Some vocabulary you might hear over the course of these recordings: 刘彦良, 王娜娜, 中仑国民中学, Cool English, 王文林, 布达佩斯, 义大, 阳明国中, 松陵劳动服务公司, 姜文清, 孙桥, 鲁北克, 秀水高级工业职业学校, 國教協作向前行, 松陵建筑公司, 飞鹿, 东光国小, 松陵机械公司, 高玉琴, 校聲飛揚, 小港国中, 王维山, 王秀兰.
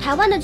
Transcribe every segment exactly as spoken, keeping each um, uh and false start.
台湾的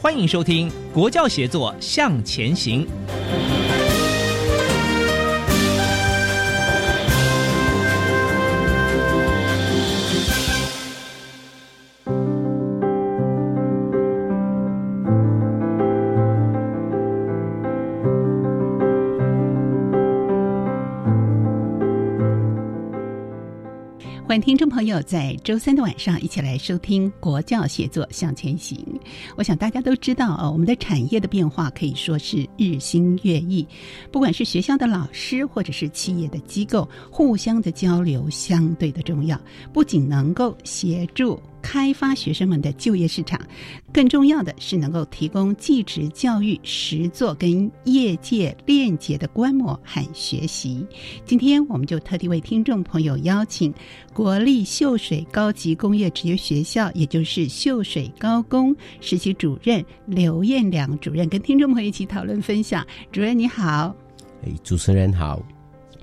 欢迎收听国教协作向前行。听众朋友，在周三的晚上一起来收听国教协作向前行。我想大家都知道啊，我们的产业的变化可以说是日新月异，不管是学校的老师或者是企业的机构，互相的交流相对的重要，不仅能够协助开发学生们的就业市场，更重要的是能够提供技职教育实作跟业界链接的观摩和学习。今天我们就特地为听众朋友邀请国立秀水高级工业职业学校，也就是秀水高工实习主任刘彦良主任，跟听众朋友一起讨论分享。主任你好。主持人好。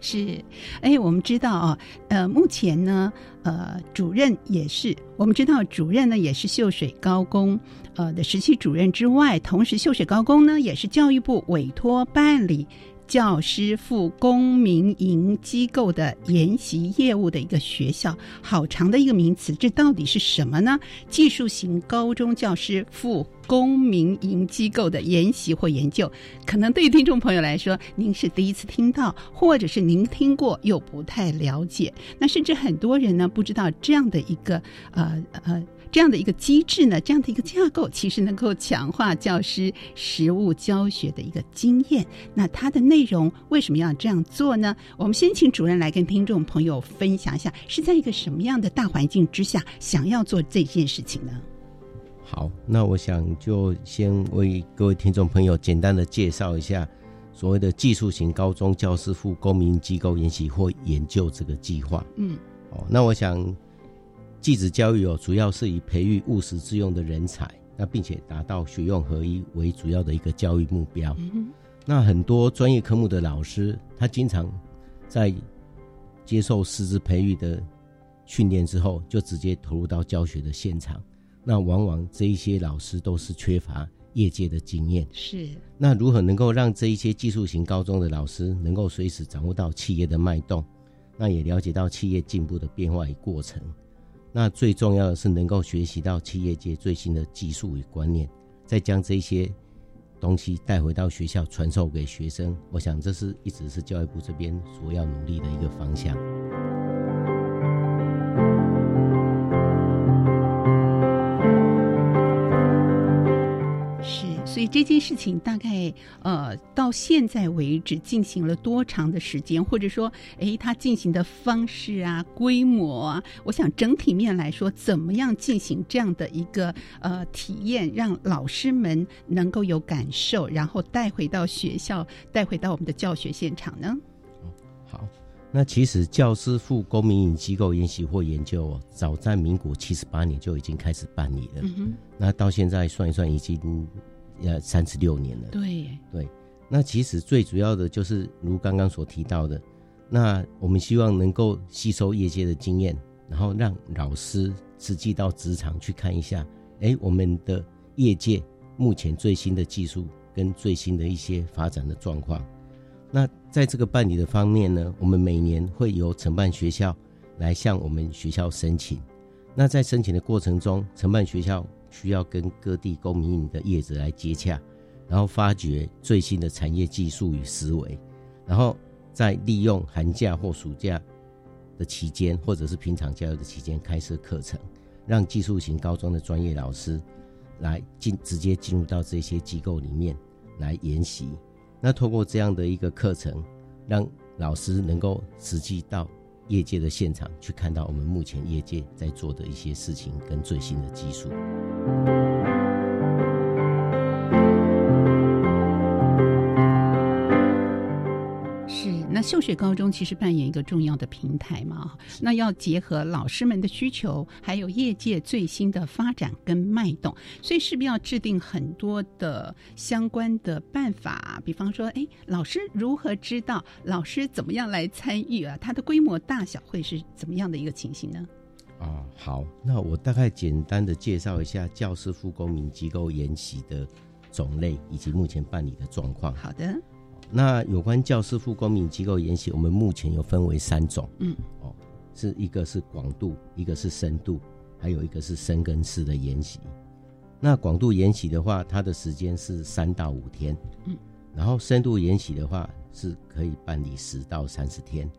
是，哎，我们知道啊、哦，呃，目前呢，呃，主任也是，我们知道主任呢也是秀水高工呃的实习主任之外，同时秀水高工呢也是教育部委托办理教师赴公民营机构的研习业务的一个学校，好长的一个名词，这到底是什么呢？技术型高中教师赴公民营机构的研习或研究，可能对听众朋友来说，您是第一次听到，或者是您听过又不太了解，那甚至很多人呢不知道这样的一个呃呃。这样的一个机制呢，这样的一个架构，其实能够强化教师实务教学的一个经验。那它的内容为什么要这样做呢？我们先请主任来跟听众朋友分享一下，是在一个什么样的大环境之下想要做这件事情呢？好，那我想就先为各位听众朋友简单的介绍一下所谓的技术型高中教师赴公民机构研习或研究这个计划。嗯，哦，那我想技职教育、哦、主要是以培育务实致用的人才，那并且达到学用合一为主要的一个教育目标。嗯、那很多专业科目的老师，他经常在接受师资培育的训练之后，就直接投入到教学的现场。那往往这一些老师都是缺乏业界的经验。是。那如何能够让这一些技术型高中的老师能够随时掌握到企业的脉动，那也了解到企业进步的变化与过程？那最重要的是能够学习到企业界最新的技术与观念，再将这些东西带回到学校传授给学生。我想这是一直是教育部这边所要努力的一个方向。是，所以这件事情大概呃到现在为止进行了多长的时间，或者说诶它进行的方式啊、规模啊，我想整体面来说怎么样进行这样的一个呃体验，让老师们能够有感受，然后带回到学校，带回到我们的教学现场呢？好，那其实教师赴公民营机构研习或研究、哦、早在民国七十八年就已经开始办理了。嗯、那到现在算一算已经呃，三十六年了。对对，那其实最主要的就是如刚刚所提到的，那我们希望能够吸收业界的经验，然后让老师实际到职场去看一下，哎，我们的业界目前最新的技术跟最新的一些发展的状况。那在这个办理的方面呢，我们每年会由承办学校来向我们学校申请。那在申请的过程中，承办学校需要跟各地公民营的业者来接洽，然后发掘最新的产业技术与思维，然后再利用寒假或暑假的期间，或者是平常假日的期间开设课程，让技术型高中的专业老师来进直接进入到这些机构里面来研习。那透过这样的一个课程，让老师能够实际到业界的现场去看到我们目前业界在做的一些事情跟最新的技术。秀水高中其实扮演一个重要的平台嘛，那要结合老师们的需求，还有业界最新的发展跟脉动，所以是不是要制定很多的相关的办法？比方说，哎，老师如何知道，老师怎么样来参与啊？它的规模大小会是怎么样的一个情形呢？啊，好，那我大概简单的介绍一下教师赴公民机构研习的种类以及目前办理的状况。好的。那有关教师赴公民机构研习，我们目前有分为三种，嗯，哦，是一个是广度，一个是深度，还有一个是深耕式的研习。那广度研习的话，它的时间是三到五天，嗯，然后深度研习的话是可以办理十到三十天，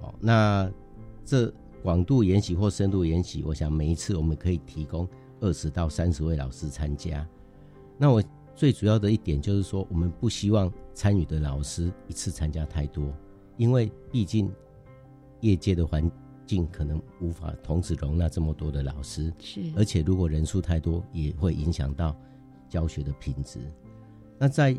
哦，那这广度研习或深度研习，我想每一次我们可以提供二十到三十位老师参加。那我最主要的一点就是说，我们不希望参与的老师一次参加太多，因为毕竟业界的环境可能无法同时容纳这么多的老师，是，而且如果人数太多也会影响到教学的品质。那在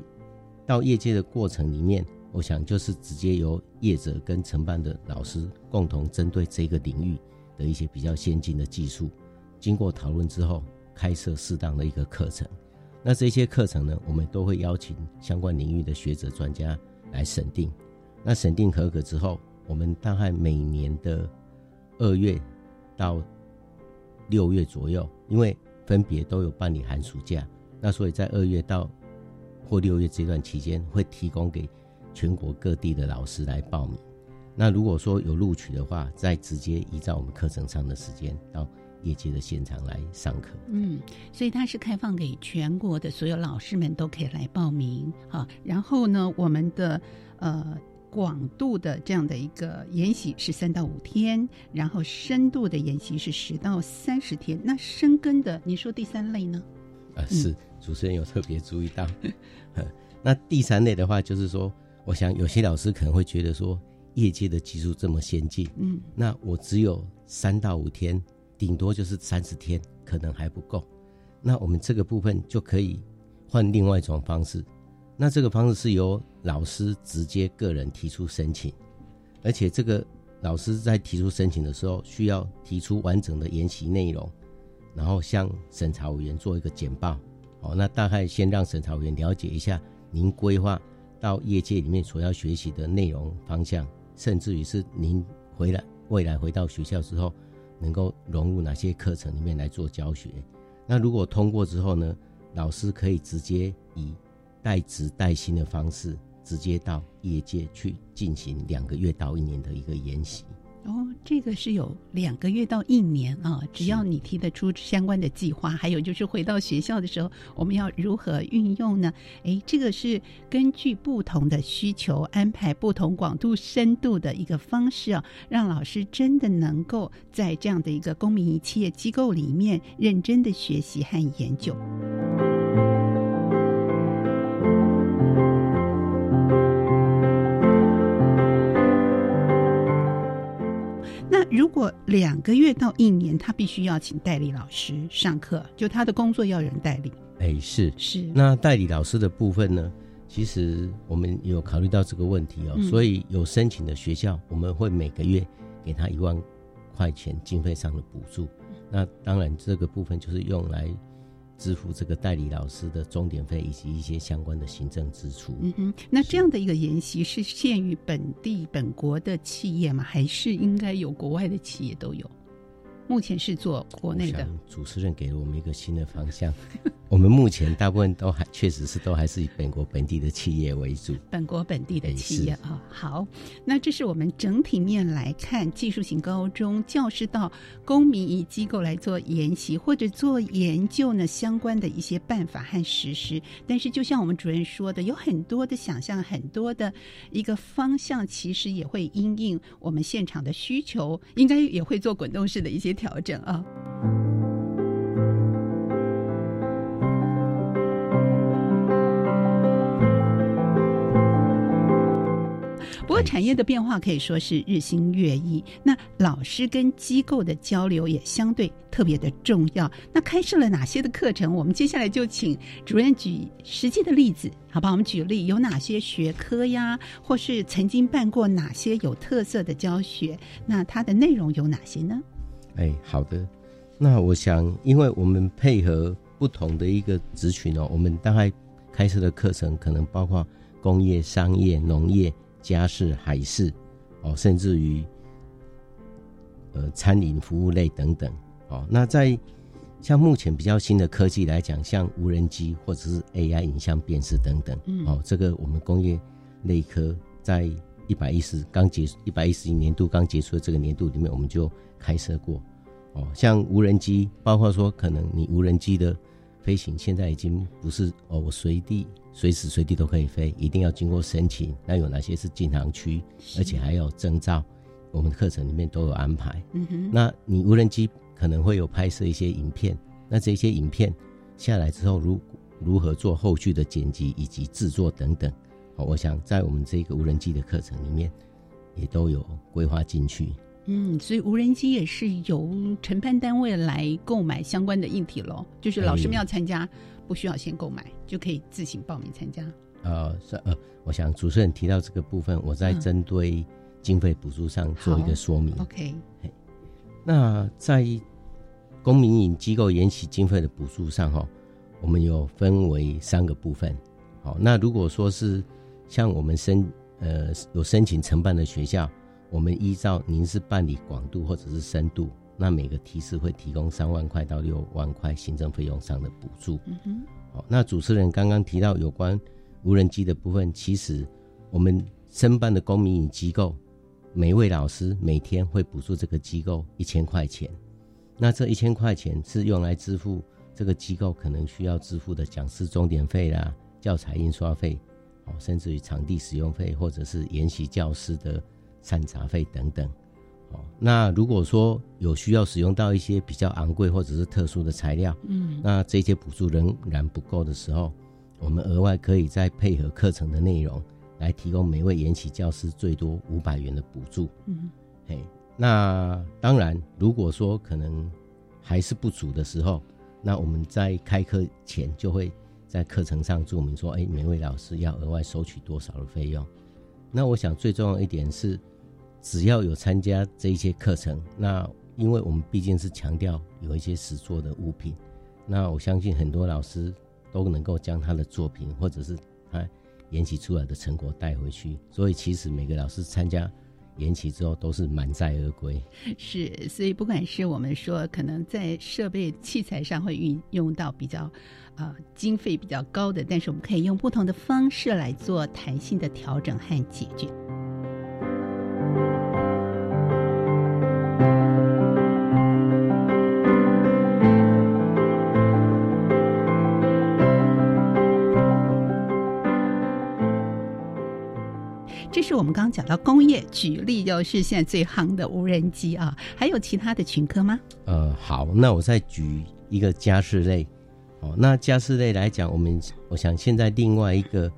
到业界的过程里面，我想就是直接由业者跟承办的老师共同针对这个领域的一些比较先进的技术，经过讨论之后开设适当的一个课程。那这些课程呢，我们都会邀请相关领域的学者专家来审定。那审定合格之后，我们大概每年的二月到六月左右，因为分别都有办理寒暑假，那所以在二月到或六月这段期间会提供给全国各地的老师来报名。那如果说有录取的话，再直接依照我们课程上的时间到业界的现场来上课。嗯，所以它是开放给全国的所有老师们都可以来报名。好，然后呢，我们的呃广度的这样的一个研习是三到五天，然后深度的研习是十到三十天。那深耕的，你说第三类呢？啊、呃，是、嗯、主持人有特别注意到。那第三类的话，就是说，我想有些老师可能会觉得说，业界的技术这么先进，嗯，那我只有三到五天。顶多就是三十天，可能还不够。那我们这个部分就可以换另外一种方式。那这个方式是由老师直接个人提出申请，而且这个老师在提出申请的时候，需要提出完整的研习内容，然后向审查委员做一个简报。哦，那大概先让审查委员了解一下您规划到业界里面所要学习的内容方向，甚至于是您回来未来回到学校之后，能够融入哪些课程里面来做教学。那如果通过之后呢，老师可以直接以带职带薪的方式直接到业界去进行两个月到一年的一个研习。哦，这个是有两个月到一年啊，只要你提得出相关的计划，还有就是回到学校的时候我们要如何运用呢？诶，这个是根据不同的需求安排不同广度深度的一个方式啊，让老师真的能够在这样的一个公民营企业机构里面认真的学习和研究。如果两个月到一年，他必须要请代理老师上课，就他的工作要有人代理。哎，是是。那代理老师的部分呢，其实我们有考虑到这个问题哦，嗯、所以有申请的学校，我们会每个月给他一万块钱经费上的补助。那当然，这个部分就是用来支付这个代理老师的钟点费以及一些相关的行政支出。嗯哼，那这样的一个研习是限于本地本国的企业吗？还是应该有国外的企业都有？目前是做国内的。主持人给了我们一个新的方向。我们目前大部分都还确实是都还是以本国本地的企业为主，本国本地的企业啊、哦。好，那这是我们整体面来看，技术型高中教师到公民与机构来做研习或者做研究呢，相关的一些办法和实施。但是就像我们主任说的，有很多的想象，很多的一个方向，其实也会因应我们现场的需求，应该也会做滚动式的一些调整啊、哦。不过产业的变化可以说是日新月异，那老师跟机构的交流也相对特别的重要。那开设了哪些的课程？我们接下来就请主任举实际的例子，好吧？我们举例有哪些学科呀，或是曾经办过哪些有特色的教学？那它的内容有哪些呢？哎，好的。那我想，因为我们配合不同的一个族群哦，我们大概开设的课程可能包括工业、商业、农业。家事、海事、哦、甚至于、呃、餐饮服务类等等、哦、那在像目前比较新的科技来讲，像无人机或者是 A I 影像辨识等等、嗯哦、这个我们工业类科在一百一十刚结束一百一十一年度刚结束的这个年度里面我们就开设过、哦、像无人机，包括说可能你无人机的飞行现在已经不是、哦、我随地随时随地都可以飞，一定要经过申请，那有哪些是禁航区，而且还有证照，我们课程里面都有安排、嗯、哼。那你无人机可能会有拍摄一些影片，那这些影片下来之后 如, 如何做后续的剪辑以及制作等等、哦、我想在我们这个无人机的课程里面也都有规划进去。嗯，所以无人机也是由承办单位来购买相关的硬体咯，就是老师们要参加、哎、不需要先购买就可以自行报名参加。呃，呃，我想主持人提到这个部分，我在针对经费补助上做一个说明、嗯、OK。 那在公民营机构研习经费的补助上、哦、我们有分为三个部分、哦、那如果说是像我们申、呃、有申请承办的学校，我们依照您是办理广度或者是深度，那每个梯次会提供三万块到六万块行政费用上的补助、嗯哼哦、那主持人刚刚提到有关无人机的部分，其实我们申办的公民营机构每位老师每天会补助这个机构一千块钱，那这一千块钱是用来支付这个机构可能需要支付的讲师钟点费啦、教材印刷费、哦、甚至于场地使用费或者是研习教师的散杂费等等、哦、那如果说有需要使用到一些比较昂贵或者是特殊的材料、嗯、那这些补助仍然不够的时候，我们额外可以再配合课程的内容来提供每位研习教师最多五百元的补助、嗯、嘿，那当然如果说可能还是不足的时候，那我们在开课前就会在课程上注明说、欸、每位老师要额外收取多少的费用。那我想最重要一点是，只要有参加这一些课程，那因为我们毕竟是强调有一些实作的物品，那我相信很多老师都能够将他的作品或者是他研习出来的成果带回去，所以其实每个老师参加延期之后都是满载而归。是，所以不管是我们说可能在设备器材上会运用到比较、呃、经费比较高的，但是我们可以用不同的方式来做弹性的调整和解决。是我们刚刚讲到工业，举例就是现在最夯的无人机啊，还有其他的群科吗？呃，好，那我再举一个家事类、哦、那家事类来讲，我们我想现在另外一个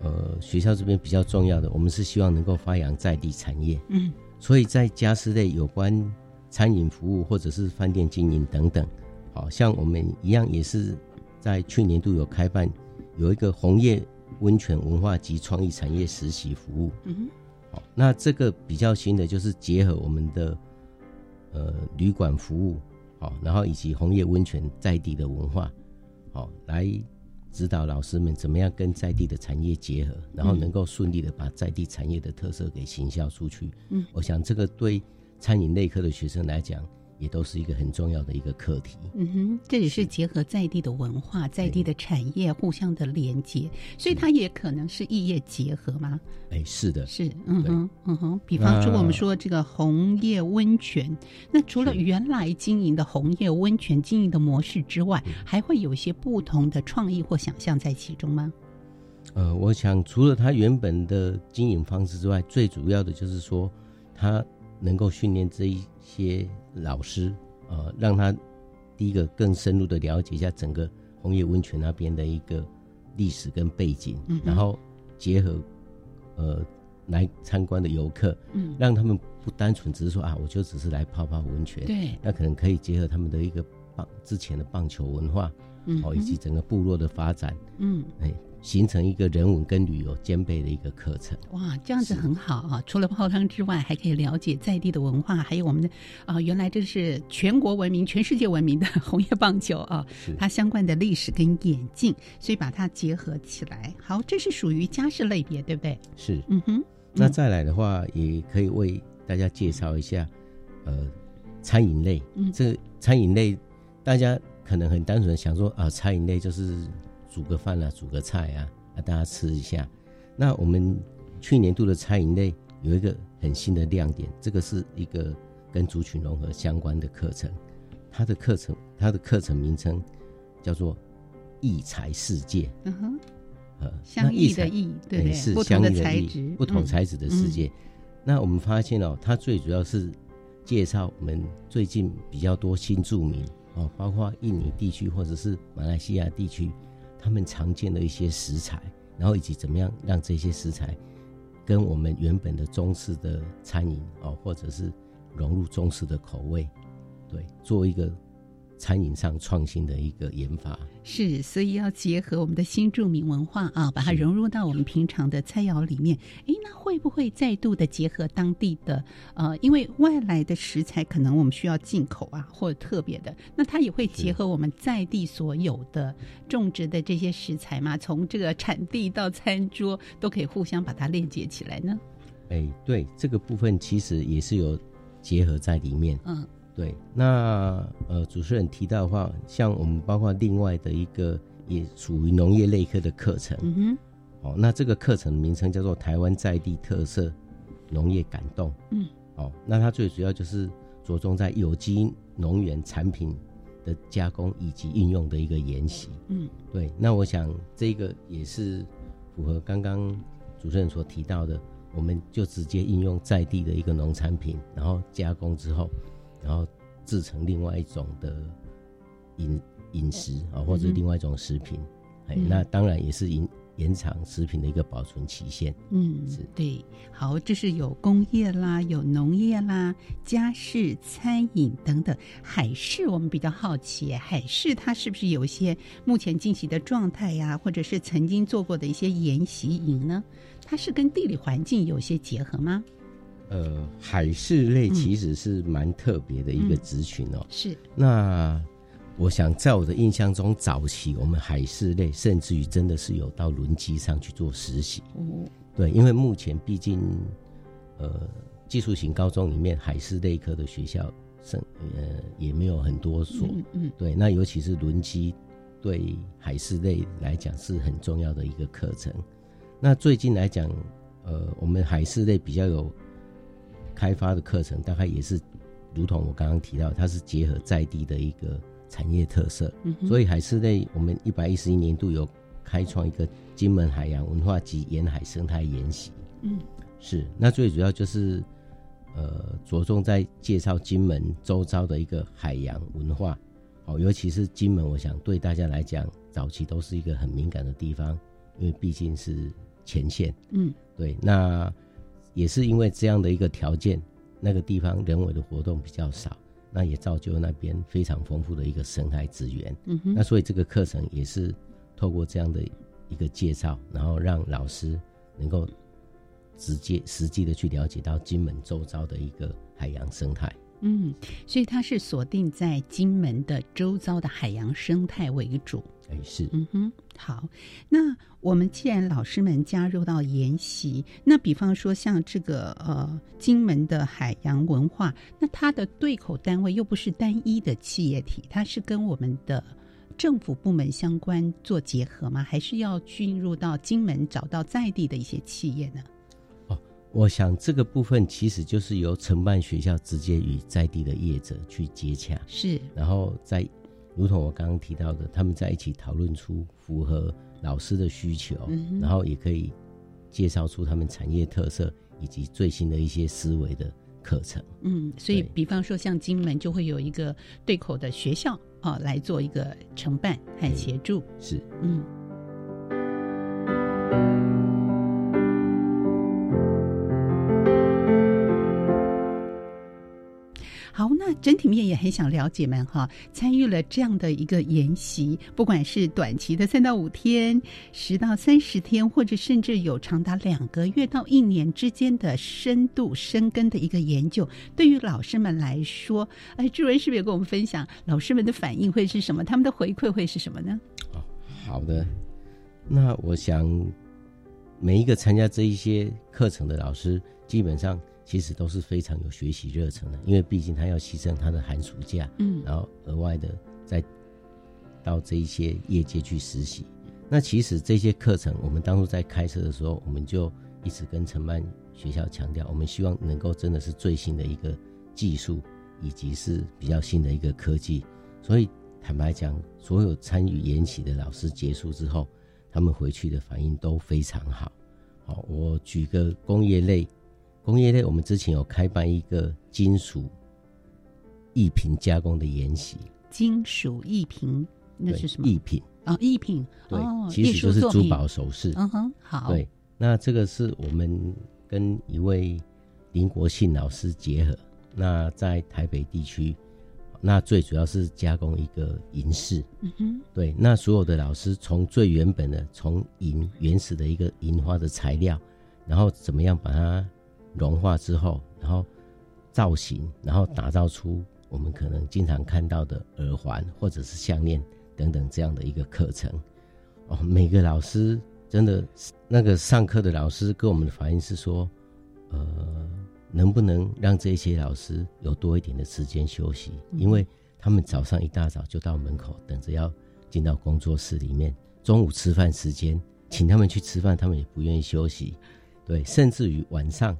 呃学校这边比较重要的，我们是希望能够发扬在地产业，嗯，所以在家事类有关餐饮服务或者是饭店经营等等，好、哦、像我们一样也是在去年度有开办有一个红叶温泉文化及创意产业实习服务、嗯哦、那这个比较新的就是结合我们的呃旅馆服务、哦、然后以及红叶温泉在地的文化、哦、来指导老师们怎么样跟在地的产业结合，然后能够顺利的把在地产业的特色给行销出去、嗯、我想这个对餐饮类科的学生来讲也都是一个很重要的一个课题。嗯哼，这也是结合在地的文化、在地的产业互相的连接，所以它也可能是异业结合吗？哎，是的，是，嗯哼，嗯哼。比方说我们说这个红叶温泉，那除了原来经营的红叶温泉经营的模式之外，还会有一些不同的创意或想象在其中吗？呃，我想除了它原本的经营方式之外，最主要的就是说它能够训练这一些老师，呃，让他第一个更深入的了解一下整个红叶温泉那边的一个历史跟背景，嗯、然后结合呃来参观的游客，嗯，让他们不单纯只是说啊，我就只是来泡泡温泉，对，那可能可以结合他们的一个棒之前的棒球文化，嗯，哦，以及整个部落的发展，嗯，哎。形成一个人文跟旅游兼备的一个课程。哇，这样子很好啊！除了泡汤之外，还可以了解在地的文化，还有我们的啊、呃，原来这是全国闻名、全世界闻名的红叶棒球啊，它相关的历史跟演进，所以把它结合起来。好，这是属于家事类别，对不对？是，嗯哼。那再来的话，嗯、也可以为大家介绍一下，呃，餐饮类。嗯，这个餐饮类，大家可能很单纯想说啊、呃，餐饮类就是。煮个饭啊，煮个菜啊，啊大家吃一下。那我们去年度的餐饮类有一个很新的亮点，这个是一个跟族群融合相关的课程。它的课程，它的课程名称叫做“异材世界”。嗯哼，呃，相异的异，对对，是相异的异，不同材质的世界。嗯、那我们发现哦，它最主要是介绍我们最近比较多新住民哦，包括印尼地区或者是马来西亚地区。他们常见的一些食材，然后以及怎么样让这些食材跟我们原本的中式的餐饮哦，或者是融入中式的口味，对，做一个餐饮上创新的一个研发。是，所以要结合我们的新住民文化啊，把它融入到我们平常的菜肴里面。哎，那会不会再度的结合当地的呃，因为外来的食材可能我们需要进口啊，或者特别的，那它也会结合我们在地所有的种植的这些食材嘛，从这个产地到餐桌都可以互相把它链接起来呢？哎，对，这个部分其实也是有结合在里面。嗯。对，那呃，主持人提到的话，像我们包括另外的一个也属于农业类科的课程，嗯哼，哦，那这个课程名称叫做台湾在地特色农业感动，嗯，哦，那它最主要就是着重在有机农园产品的加工以及应用的一个研习，嗯，对，那我想这个也是符合刚刚主持人所提到的，我们就直接应用在地的一个农产品，然后加工之后。然后制成另外一种的饮饮食啊，或者另外一种食品，嗯、哎，那当然也是延延长食品的一个保存期限。嗯，是对。好，这是有工业啦，有农业啦，家事、餐饮等等。海事我们比较好奇，海事它是不是有一些目前进行的状态呀、啊，或者是曾经做过的一些研习营呢？它是跟地理环境有些结合吗？呃，海事类其实是蛮特别的一个族群哦。嗯、是。那我想，在我的印象中，早期我们海事类甚至于真的是有到轮机上去做实习。嗯、对，因为目前毕竟，呃，技术型高中里面海事类科的学校，呃，也没有很多所。嗯嗯。对，那尤其是轮机，对海事类来讲是很重要的一个课程。那最近来讲，呃，我们海事类比较有。开发的课程大概也是如同我刚刚提到，它是结合在地的一个产业特色，嗯、所以海事类我们一百一十一年度有开创一个金门海洋文化及沿海生态研习，嗯，是，那最主要就是呃着重在介绍金门周遭的一个海洋文化，哦，尤其是金门，我想对大家来讲早期都是一个很敏感的地方，因为毕竟是前线，嗯，对，那也是因为这样的一个条件，那个地方人为的活动比较少，那也造就那边非常丰富的一个生态资源。嗯哼，那所以这个课程也是透过这样的一个介绍，然后让老师能够直接实际的去了解到金门周遭的一个海洋生态。嗯，所以它是锁定在金门的周遭的海洋生态为主。哎，是，嗯哼，好。那我们既然老师们加入到研习，那比方说像这个呃金门的海洋文化，那它的对口单位又不是单一的企业体，它是跟我们的政府部门相关做结合吗？还是要进入到金门找到在地的一些企业呢？哦，我想这个部分其实就是由承办学校直接与在地的业者去接洽，是，然后在如同我刚刚提到的，他们在一起讨论出符合老师的需求、嗯、然后也可以介绍出他们产业特色以及最新的一些思维的课程。嗯，所以比方说像金门就会有一个对口的学校哦，来做一个承办和协助、嗯、是，嗯。好，那整体面也很想了解们哈，参与了这样的一个研习，不管是短期的三到五天、十到三十天，或者甚至有长达两个月到一年之间的深度深耕的一个研究，对于老师们来说，哎，志文是不是也跟我们分享老师们的反应会是什么？他们的回馈会是什么呢？哦，好的，那我想每一个参加这一些课程的老师，基本上其实都是非常有学习热忱的，因为毕竟他要牺牲他的寒暑假，嗯，然后额外的再到这一些业界去实习。那其实这些课程我们当初在开设的时候，我们就一直跟承办学校强调，我们希望能够真的是最新的一个技术以及是比较新的一个科技。所以坦白讲，所有参与研习的老师结束之后，他们回去的反应都非常好。好，我举个工业类工业类我们之前有开办一个金属艺品加工的研习。金属艺品那是什么？艺品哦，艺品，对、哦、其实就是珠宝首饰。嗯哼，好，对，那这个是我们跟一位林国信老师结合，那在台北地区，那最主要是加工一个银饰。嗯哼，对，那所有的老师从最原本的从银原始的一个银花的材料，然后怎么样把它融化之后，然后造型，然后打造出我们可能经常看到的耳环或者是项链等等这样的一个课程。哦，每个老师真的，那个上课的老师跟我们的反应是说，呃，能不能让这些老师有多一点的时间休息，因为他们早上一大早就到门口等着要进到工作室里面，中午吃饭时间请他们去吃饭，他们也不愿意休息，对，甚至于晚上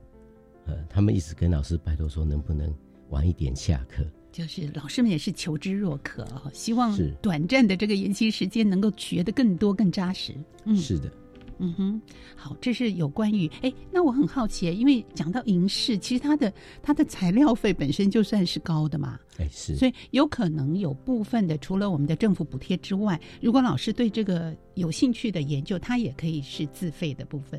呃、他们一直跟老师拜托说能不能晚一点下课，就是老师们也是求之若渴、哦、希望短暂的这个研习时间能够学得更多更扎实、嗯、是的，嗯哼，好，这是有关于哎，那我很好奇，因为讲到银饰，其实它的它的材料费本身就算是高的嘛，哎，是，所以有可能有部分的除了我们的政府补贴之外，如果老师对这个有兴趣的研究，它也可以是自费的部分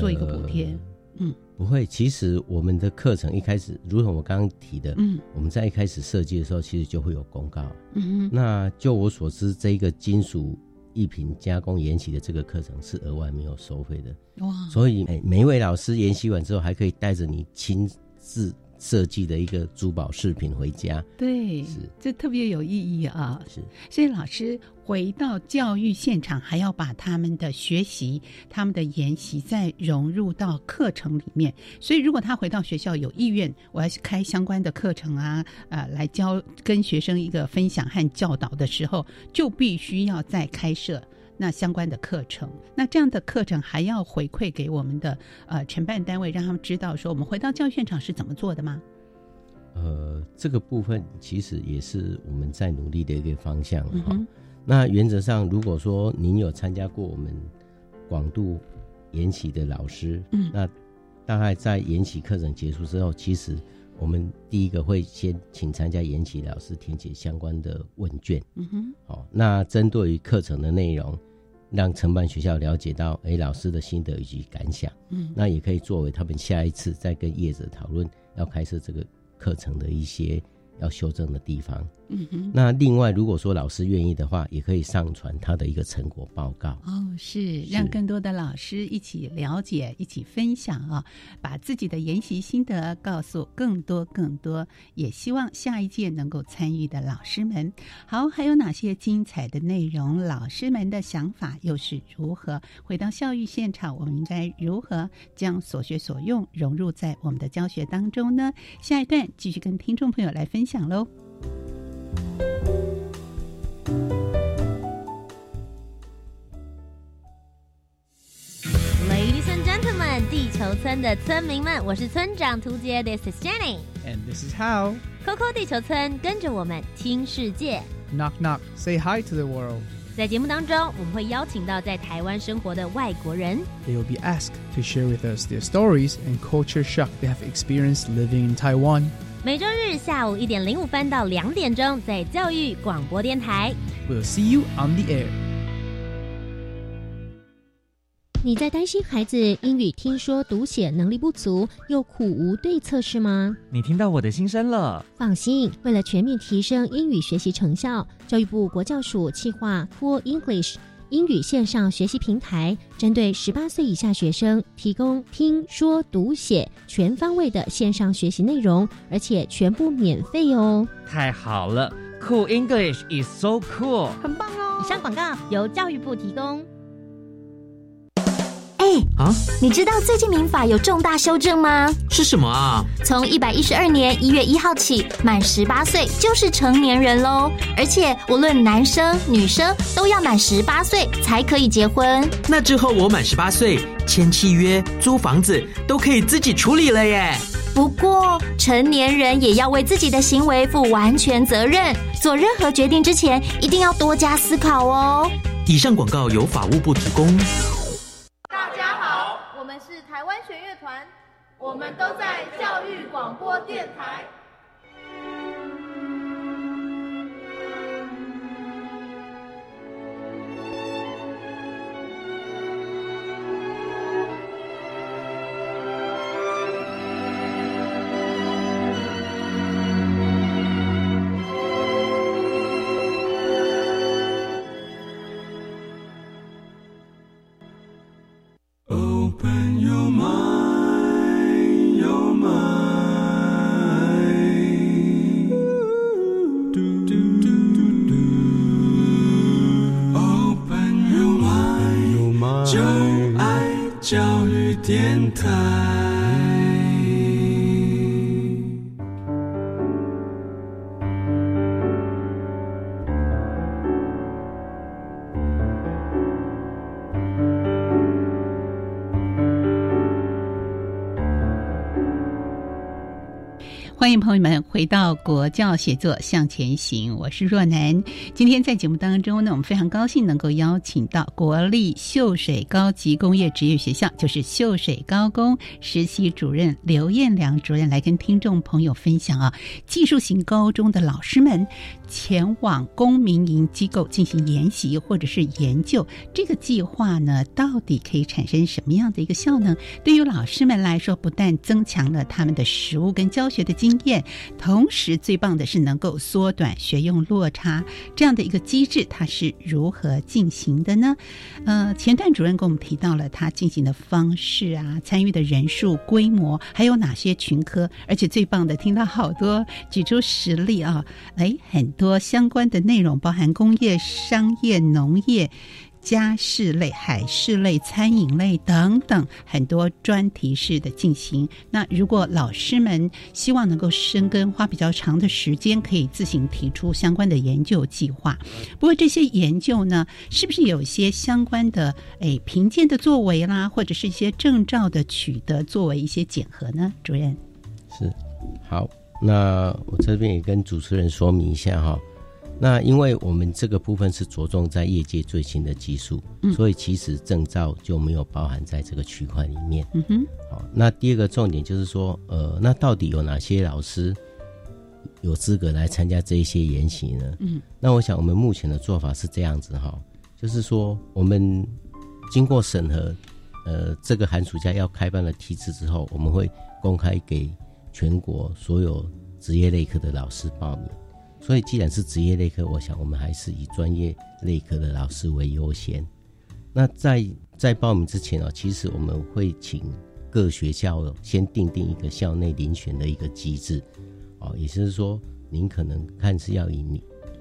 做一个补贴、呃嗯，不会。其实我们的课程一开始，如同我刚刚提的，嗯，我们在一开始设计的时候，其实就会有公告。嗯，那就我所知，这个金属艺品加工研习的这个课程是额外没有收费的。哇！所以每一位老师研习完之后，还可以带着你亲自设计的一个珠宝饰品回家。对，是，这特别有意义啊。是，所以老师回到教育现场，还要把他们的学习、他们的研习再融入到课程里面。所以，如果他回到学校有意愿，我要去开相关的课程啊，呃，来教跟学生一个分享和教导的时候，就必须要再开设那相关的课程。那这样的课程还要回馈给我们的呃承办单位，让他们知道说我们回到教育现场是怎么做的吗？呃，这个部分其实也是我们在努力的一个方向哈。嗯那原则上，如果说您有参加过我们广度研习的老师、嗯、那大概在研习课程结束之后，其实我们第一个会先请参加研习老师填写相关的问卷。嗯哼，好、哦，那针对于课程的内容，让承办学校了解到，哎，老师的心得以及感想。嗯，那也可以作为他们下一次再跟业者讨论要开设这个课程的一些要修正的地方。嗯哼。那另外如果说老师愿意的话，也可以上传他的一个成果报告哦，是让更多的老师一起了解，一起分享啊、哦，把自己的研习心得告诉更多更多，也希望下一届能够参与的老师们。好，还有哪些精彩的内容？老师们的想法又是如何？回到教育现场，我们应该如何将所学所用融入在我们的教学当中呢？下一段继续跟听众朋友来分享喽。Ladies and gentlemen， 地球村的村民们，我是村长涂杰 ，This is Jenny and this is Hao。Coco 地球村，跟着我们听世界。Knock knock, say hi to the world。在节目当中，我们会邀请到在台湾生活的外国人。They will be asked to share with us their stories and culture shock they have experienced living in Taiwan。每周日下午一点零五分到两点钟，在教育广播电台。We'll see you on the air。你在担心孩子英语听说读写能力不足，又苦无对策是吗？你听到我的心声了。放心，为了全面提升英语学习成效，教育部国教署企划 Cool English 英语线上学习平台，针对十八岁以下学生提供听说读写全方位的线上学习内容，而且全部免费哦！太好了 ，Cool English is so cool， 很棒哦！以上广告由教育部提供。哎，啊，你知道最近民法有重大修正吗？是什么啊？从一百一十二年一月一号起，满十八岁就是成年人喽，而且无论男生女生都要满十八岁才可以结婚。那之后我满十八岁，签契约、租房子都可以自己处理了耶。不过，成年人也要为自己的行为负完全责任，做任何决定之前一定要多加思考哦。以上广告由法务部提供。我们都在教育广播电台。电台。欢迎朋友们回到国教写作向前行，我是若男。今天在节目当中呢，我们非常高兴能够邀请到国立秀水高级工业职业学校，就是秀水高工实习主任刘彦良主任来跟听众朋友分享啊，技术型高中的老师们前往公民营机构进行研习或者是研究，这个计划呢，到底可以产生什么样的一个效能？对于老师们来说，不但增强了他们的实务跟教学的经验，同时最棒的是能够缩短学用落差，这样的一个机制它是如何进行的呢？呃，前段主任跟我们提到了他进行的方式啊，参与的人数、规模，还有哪些群科，而且最棒的听到好多举出实例啊，哎，很多相关的内容包含工业、商业、农业、家事类、海事类、餐饮类等等，很多专题式的进行。那如果老师们希望能够深耕，花比较长的时间，可以自行提出相关的研究计划。不过这些研究呢，是不是有一些相关的诶评鉴的作为啦，或者是一些证照的取得作为一些检核呢？主任是好，那我这边也跟主持人说明一下哈。那因为我们这个部分是着重在业界最新的技术、嗯、所以其实证照就没有包含在这个区块里面、嗯哼好。那第二个重点就是说呃，那到底有哪些老师有资格来参加这一些研习呢、嗯、那我想我们目前的做法是这样子哈，就是说我们经过审核呃，这个寒暑假要开办的梯次之后，我们会公开给全国所有职业类科的老师报名。所以既然是职业类科，我想我们还是以专业类科的老师为优先。那在在报名之前、哦、其实我们会请各学校先订定一个校内遴选的一个机制、哦、也就是说您可能看是要以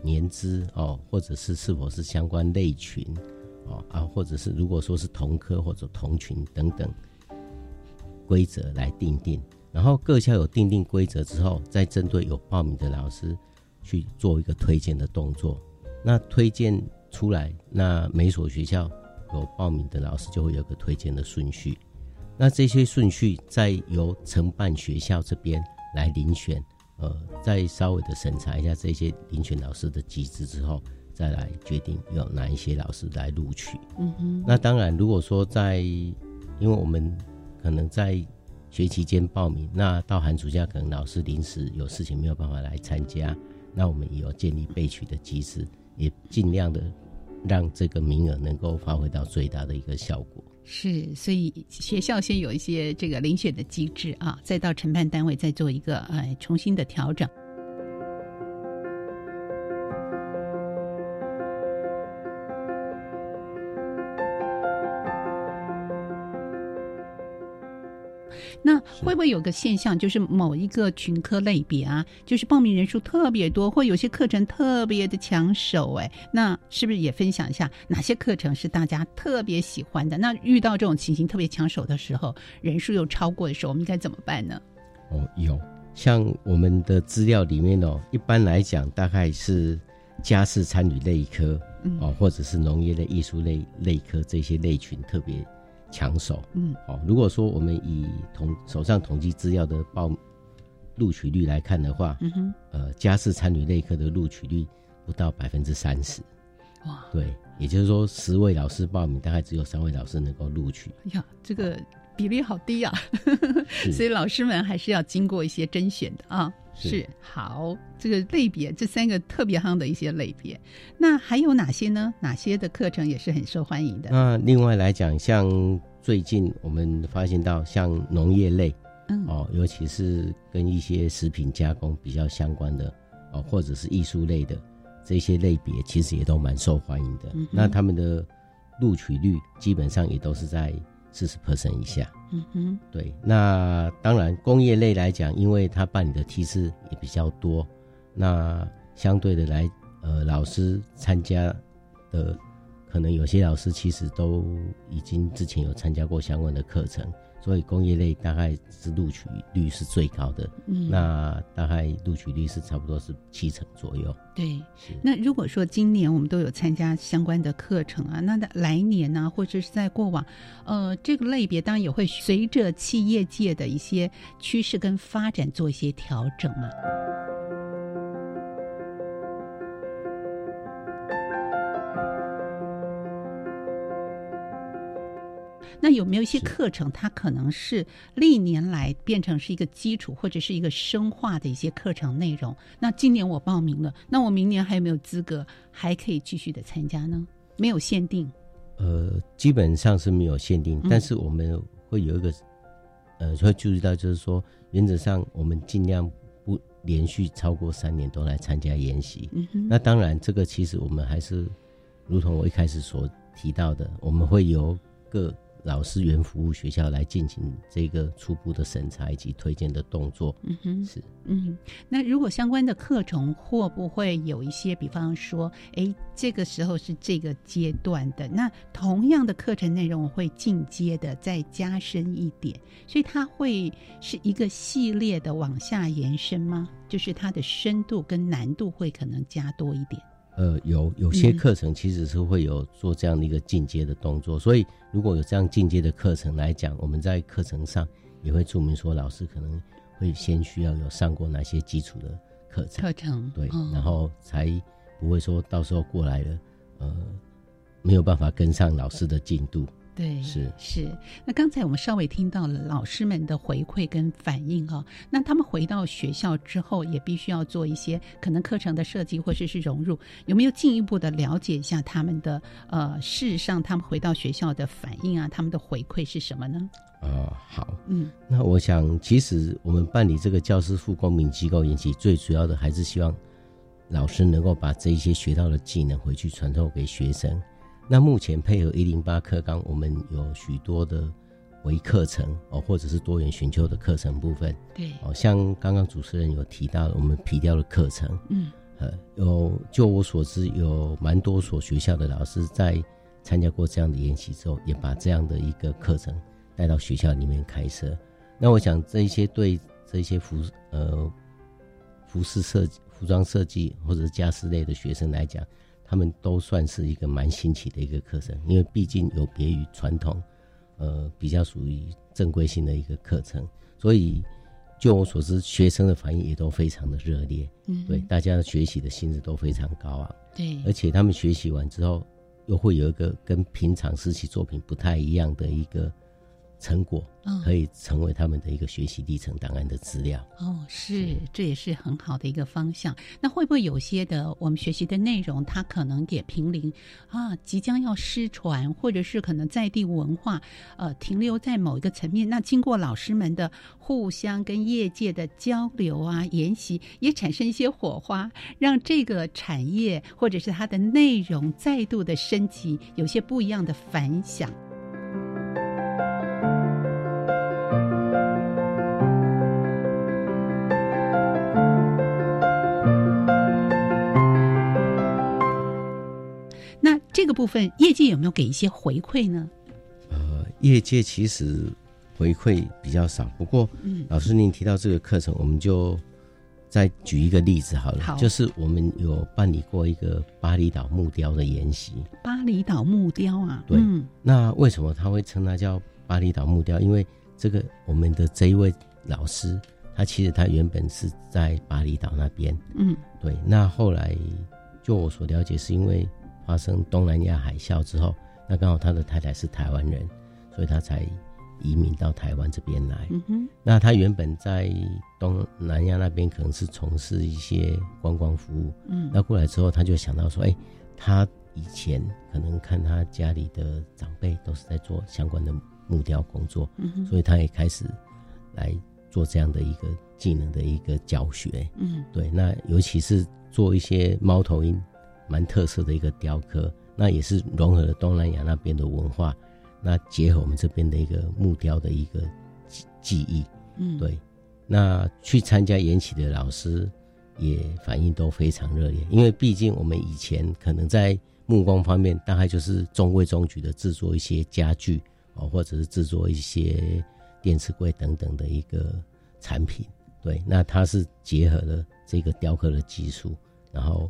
年资、哦、或者是是否是相关类群、哦啊、或者是如果说是同科或者同群等等规则来订定，然后各校有订定规则之后，再针对有报名的老师去做一个推荐的动作。那推荐出来，那每所学校有报名的老师就会有个推荐的顺序，那这些顺序再由承办学校这边来遴选，呃，再稍微的审查一下这些遴选老师的机制之后，再来决定有哪一些老师来录取。嗯哼。那当然如果说在因为我们可能在学期间报名，那到寒暑假可能老师临时有事情没有办法来参加，那我们也有建立备取的机制，也尽量的让这个名额能够发挥到最大的一个效果。是，所以学校先有一些这个遴选的机制啊，再到承办单位再做一个呃重新的调整。那会不会有个现象，就是某一个群科类别啊，就是报名人数特别多，或有些课程特别的抢手、欸、那是不是也分享一下哪些课程是大家特别喜欢的？那遇到这种情形特别抢手的时候，人数又超过的时候，我们应该怎么办呢？哦，有，像我们的资料里面哦，一般来讲大概是家事参与类科、嗯哦、或者是农业类、艺术类类科这些类群特别抢手。嗯，哦，如果说我们以统手上统计资料的报录取率来看的话，嗯哼，呃，家事参与类科的录取率不到百分之三十，哇，对，也就是说十位老师报名，大概只有三位老师能够录取。哎呀，这个比例好低啊！所以老师们还是要经过一些甄选的啊。是, 是好，这个类别这三个特别夯的一些类别，那还有哪些呢？哪些的课程也是很受欢迎的？那另外来讲，像最近我们发现到像农业类、嗯哦、尤其是跟一些食品加工比较相关的、哦、或者是艺术类的这些类别其实也都蛮受欢迎的、嗯、那他们的录取率基本上也都是在 百分之四十 以下。嗯哼，对，那当然工业类来讲，因为他办理的梯次也比较多，那相对的来呃，老师参加的可能有些老师其实都已经之前有参加过相关的课程，所以工业类大概是录取率是最高的、嗯、那大概录取率是差不多是七成左右。对，那如果说今年我们都有参加相关的课程啊，那来年啊或者是在过往呃，这个类别当然也会随着企业界的一些趋势跟发展做一些调整嘛。那有没有一些课程它可能是历年来变成是一个基础或者是一个深化的一些课程内容，那今年我报名了，那我明年还有没有资格还可以继续的参加呢？没有限定？呃，基本上是没有限定、嗯、但是我们会有一个呃，会注意到就是说原则上我们尽量不连续超过三年都来参加研习、嗯、那当然这个其实我们还是如同我一开始所提到的，我们会由各老师原服务学校来进行这个初步的审查以及推荐的动作。嗯哼，是，嗯，那如果相关的课程会不会有一些，比方说，哎，这个时候是这个阶段的，那同样的课程内容我会进阶的再加深一点，所以它会是一个系列的往下延伸吗？就是它的深度跟难度会可能加多一点。呃，有有些课程其实是会有做这样的一个进阶的动作、嗯、所以如果有这样进阶的课程来讲，我们在课程上也会注明说老师可能会先需要有上过哪些基础的课程课程对、哦、然后才不会说到时候过来了呃，没有办法跟上老师的进度。对，是是。那刚才我们稍微听到了老师们的回馈跟反应哦，那他们回到学校之后也必须要做一些可能课程的设计或者 是, 是融入，有没有进一步的了解一下他们的呃，事实上他们回到学校的反应啊，他们的回馈是什么呢？呃，好，嗯，那我想其实我们办理这个教师复公民机构研习最主要的还是希望老师能够把这一些学到的技能回去传授给学生。那目前配合一零八课纲，我们有许多的微课程、哦、或者是多元选修的课程部分。对，哦、像刚刚主持人有提到我们皮雕的课程，嗯，呃，有就我所知，有蛮多所学校的老师在参加过这样的研习之后，也把这样的一个课程带到学校里面开设。那我想这一些对这一些服呃服饰设计、服装设计或者是家饰类的学生来讲，他们都算是一个蛮新奇的一个课程，因为毕竟有别于传统。呃，比较属于正规性的一个课程，所以就我所知，学生的反应也都非常的热烈，嗯，对，大家学习的心智都非常高昂，对，而且他们学习完之后，又会有一个跟平常实习作品不太一样的一个成果，哦、可以成为他们的一个学习历程档案的资料。哦，是，是，这也是很好的一个方向。那会不会有些的我们学习的内容，它可能也濒临啊，即将要失传，或者是可能在地文化呃停留在某一个层面？那经过老师们的互相跟业界的交流啊，研习也产生一些火花，让这个产业或者是它的内容再度的升级，有些不一样的反响。这个部分业界有没有给一些回馈呢？呃，业界其实回馈比较少，不过、嗯、老师您提到这个课程，我们就再举一个例子好了。好，就是我们有办理过一个巴厘岛木雕的研习。巴厘岛木雕啊，对、嗯、那为什么他会称它叫巴厘岛木雕？因为这个我们的这一位老师，他其实他原本是在巴厘岛那边，嗯，对，那后来就我所了解是因为发生东南亚海啸之后，那刚好他的太太是台湾人，所以他才移民到台湾这边来、嗯、那他原本在东南亚那边可能是从事一些观光服务、嗯、那过来之后他就想到说、欸、他以前可能看他家里的长辈都是在做相关的木雕工作、嗯、所以他也开始来做这样的一个技能的一个教学、嗯、对，那尤其是做一些猫头鹰蛮特色的一个雕刻，那也是融合了东南亚那边的文化，那结合我们这边的一个木雕的一个技艺、嗯、对，那去参加研习的老师也反应都非常热烈，因为毕竟我们以前可能在木工方面大概就是中规中矩的制作一些家具、哦、或者是制作一些电视柜等等的一个产品，对，那它是结合了这个雕刻的技术，然后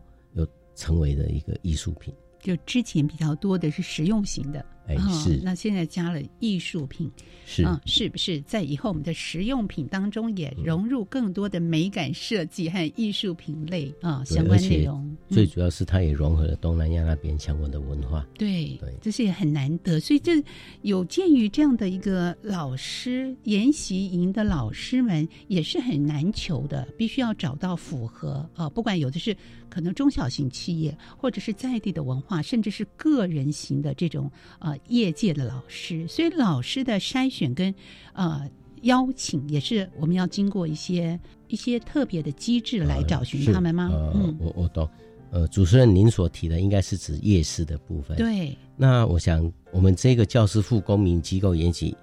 成为的一个艺术品。就之前比较多的是实用型的、欸是哦、那现在加了艺术品，是、嗯、是不是在以后我们的实用品当中也融入更多的美感设计和艺术品类、嗯哦、相关内容？最主要是它也融合了东南亚那边相关的文化、嗯、对, 对，这是也很难得，所以这有鉴于这样的一个老师研习营的老师们也是很难求的，必须要找到符合、哦、不管有的是可能中小型企业或者是在地的文化，甚至是个人型的这种呃业界的老师，所以老师的筛选跟呃邀请也是我们要经过一些一些特别的机制来找寻他们吗？呃呃嗯、我我懂。呃，主持人您所提的应该是指夜市的部分。对。那我想我们这个教师赴公民机构研习，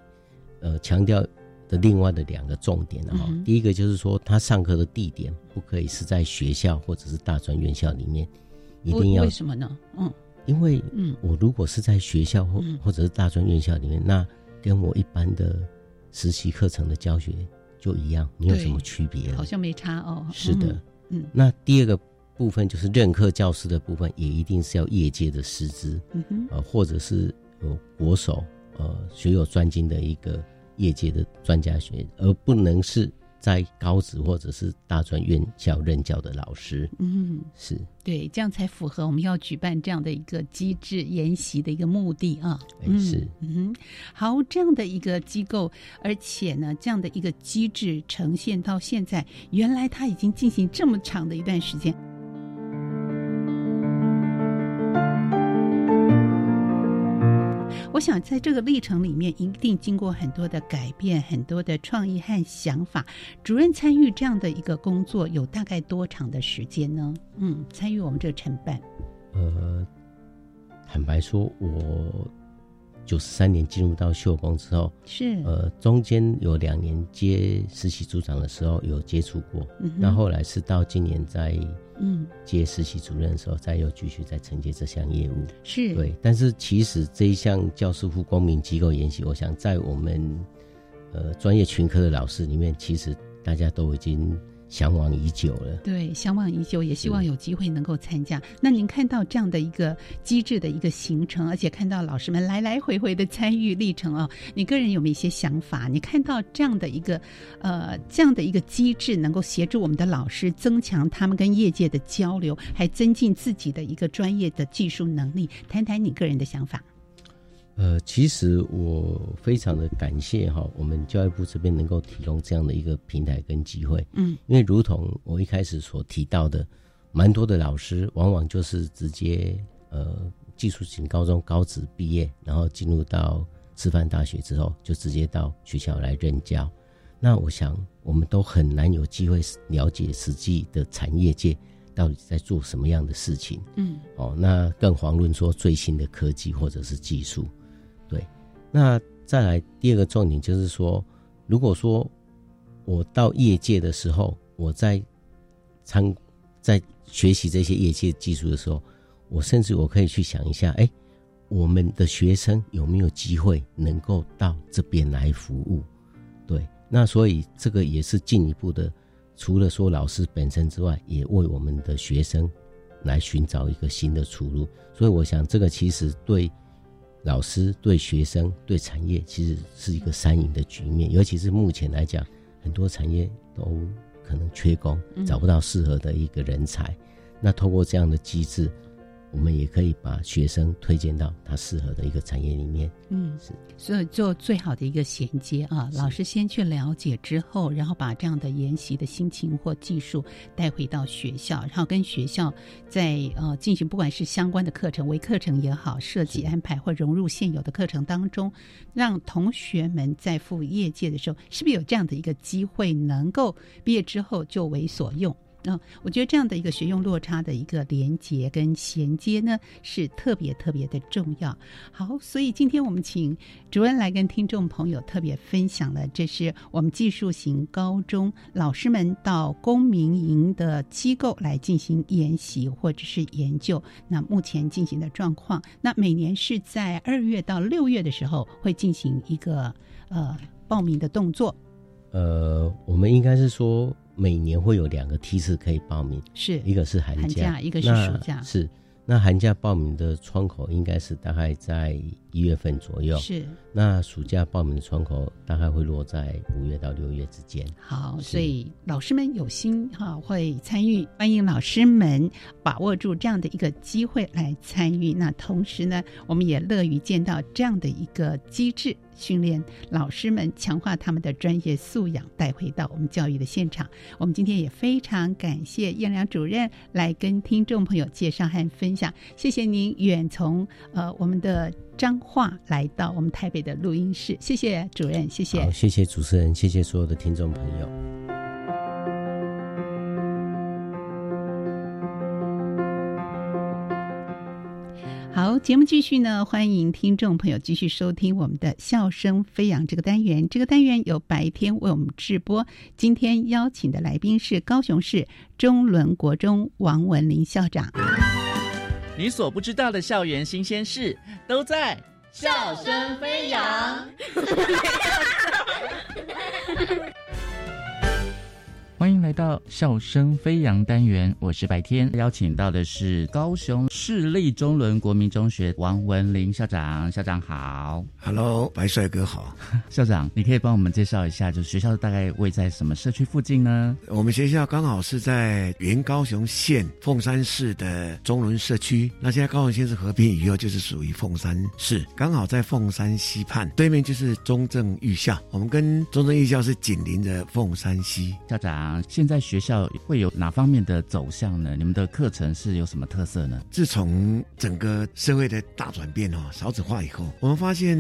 呃，强调的另外的两个重点啊、哦嗯，第一个就是说他上课的地点不可以是在学校或者是大专院校里面。一定要，为什么呢？嗯，因为我如果是在学校或或者是大专院校里面、嗯、那跟我一般的实习课程的教学就一样，没有什么区别，好像没差哦。是的，嗯。那第二个部分就是任课教师的部分，也一定是要业界的师资、嗯呃，或者是有国手呃学有专精的一个业界的专家学，而不能是在高职或者是大专院校任教的老师，嗯，是，对，这样才符合我们要举办这样的一个机制研习的一个目的啊。嗯，是，嗯，好，这样的一个机构，而且呢，这样的一个机制呈现到现在，原来它已经进行这么长的一段时间。想在这个历程里面一定经过很多的改变，很多的创意和想法。主任参与这样的一个工作有大概多长的时间呢？嗯，参与我们这个承办。呃，坦白说我九十三年进入到秀工之后，是呃中间有两年接实习组长的时候有接触过，那、嗯、后来是到今年在接实习主任的时候，再又继续在承接这项业务。是对，但是其实这一项教师赴公民机构研习，我想在我们呃专业群科的老师里面，其实大家都已经向往已久了。对，向往已久，也希望有机会能够参加。那您看到这样的一个机制的一个形成，而且看到老师们来来回回的参与历程哦，你个人有没有一些想法？你看到这样的一个呃这样的一个机制能够协助我们的老师增强他们跟业界的交流，还增进自己的一个专业的技术能力，谈谈你个人的想法。呃，其实我非常的感谢哈，我们教育部这边能够提供这样的一个平台跟机会。嗯，因为如同我一开始所提到的，蛮多的老师往往就是直接呃技术型高中高职毕业，然后进入到师范大学之后，就直接到学校来任教。那我想我们都很难有机会了解实际的产业界到底在做什么样的事情。嗯，哦，那更遑论说最新的科技或者是技术。对，那再来第二个重点就是说，如果说我到业界的时候，我在参在学习这些业界技术的时候，我甚至我可以去想一下，哎，我们的学生有没有机会能够到这边来服务？对，那所以这个也是进一步的，除了说老师本身之外，也为我们的学生来寻找一个新的出路。所以我想，这个其实对老师、对学生、对产业其实是一个三赢的局面，尤其是目前来讲很多产业都可能缺工，找不到适合的一个人才、嗯、那透过这样的机制，我们也可以把学生推荐到他适合的一个产业里面。嗯，是，所以做最好的一个衔接啊，老师先去了解之后，然后把这样的研习的心情或技术带回到学校，然后跟学校在呃进行不管是相关的课程、微课程也好，设计安排或融入现有的课程当中，让同学们在赴业界的时候，是不是有这样的一个机会，能够毕业之后就为所用？嗯、我觉得这样的一个学用落差的一个连结跟衔接呢，是特别特别的重要。好，所以今天我们请主任来跟听众朋友特别分享了，这是我们技术型高中老师们到公民营的机构来进行研习或者是研究，那目前进行的状况，那每年是在二月到六月的时候会进行一个呃报名的动作。呃，我们应该是说每年会有两个梯次可以报名，是一个是寒 假, 寒假一个是暑假。那是那寒假报名的窗口应该是大概在一月份左右，是那暑假报名的窗口大概会落在五月到六月之间。好，所以老师们有心、啊、会参与，欢迎老师们把握住这样的一个机会来参与。那同时呢，我们也乐于见到这样的一个机制，训练老师们强化他们的专业素养，带回到我们教育的现场。我们今天也非常感谢彦良主任来跟听众朋友介绍和分享，谢谢您远从呃我们的彰化来到我们台北的录音室，谢谢主任，谢谢。好，谢谢主持人，谢谢所有的听众朋友。好，节目继续呢，欢迎听众朋友继续收听我们的笑声飞扬这个单元。这个单元由白天为我们直播，今天邀请的来宾是高雄市中仑国中王文林校长。你所不知道的校园新鲜事都在笑声飞扬。欢迎来到笑声飞扬单元，我是白天，邀请到的是高雄市立中仑国民中学王文林校长。校长好。 Hello， 白帅哥好。校长，你可以帮我们介绍一下，就学校大概位在什么社区附近呢？我们学校刚好是在原高雄县凤山市的中仑社区，那现在高雄县是合并以后就是属于凤山市，刚好在凤山西畔对面就是中正预校，我们跟中正预校是紧邻着凤山西。校长，现现在学校会有哪方面的走向呢？你们的课程是有什么特色呢？自从整个社会的大转变哦，少子化以后，我们发现